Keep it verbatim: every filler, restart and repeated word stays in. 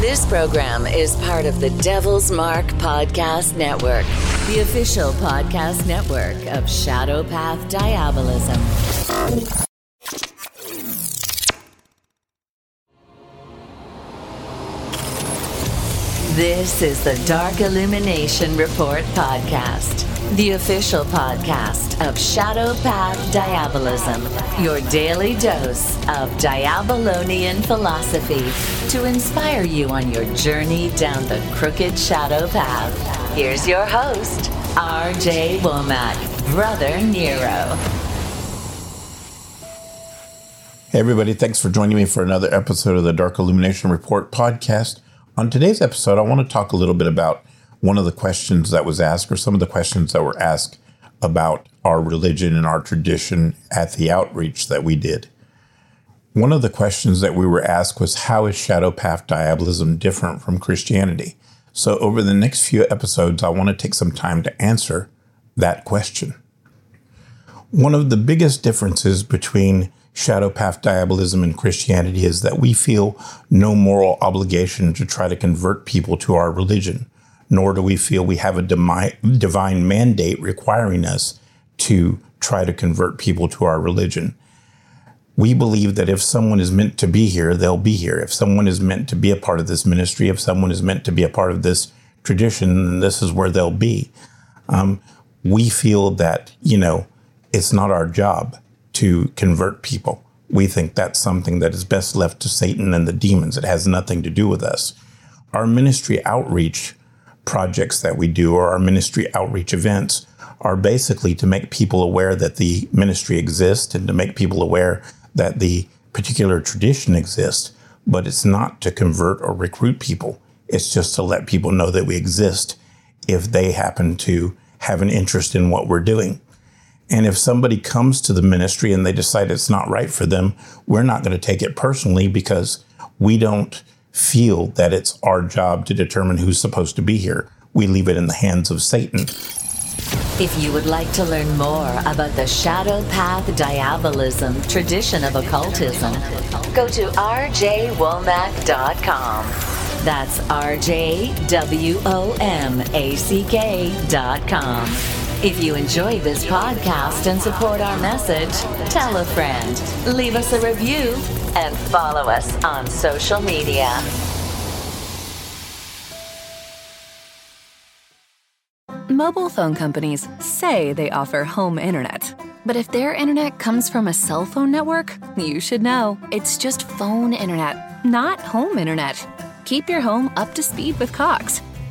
This program is part of the Devil's Mark Podcast Network, the official podcast network of Shadow Path Diabolism. This is the Dark Illumination Report podcast, the official podcast of Shadow Path Diabolism, your daily dose of Diabolonian philosophy to inspire you on your journey down the crooked shadow path. Here's your host, R J Womack, Brother Nero. Hey everybody, thanks for joining me for another episode of the Dark Illumination Report podcast. On today's episode, I want to talk a little bit about one of the questions that was asked, or some of the questions that were asked about our religion and our tradition at the outreach that we did. One of the questions that we were asked was, how is Shadow Path Diabolism different from Christianity? So over the next few episodes, I want to take some time to answer that question. One of the biggest differences between Shadow Path Diabolism and Christianity is that we feel no moral obligation to try to convert people to our religion, nor do we feel we have a demi- divine mandate requiring us to try to convert people to our religion. We believe that if someone is meant to be here, they'll be here. If someone is meant to be a part of this ministry, if someone is meant to be a part of this tradition, then this is where they'll be. Um, we feel that, you know, it's not our job to convert people. We think that's something that is best left to Satan and the demons. It has nothing to do with us. Our ministry outreach projects that we do, or our ministry outreach events, are basically to make people aware that the ministry exists and to make people aware that the particular tradition exists, but it's not to convert or recruit people. It's just to let people know that we exist if they happen to have an interest in what we're doing. And if somebody comes to the ministry and they decide it's not right for them, we're not going to take it personally, because we don't feel that it's our job to determine who's supposed to be here. We leave it in the hands of Satan. If you would like to learn more about the Shadow Path Diabolism tradition of occultism, go to r j womack dot com. That's r j w o m a c k dot com. If you enjoy this podcast and support our message, tell a friend, leave us a review, and follow us on social media. Mobile phone companies say they offer home internet. But if their internet comes from a cell phone network, you should know. It's just phone internet, not home internet. Keep your home up to speed with Cox.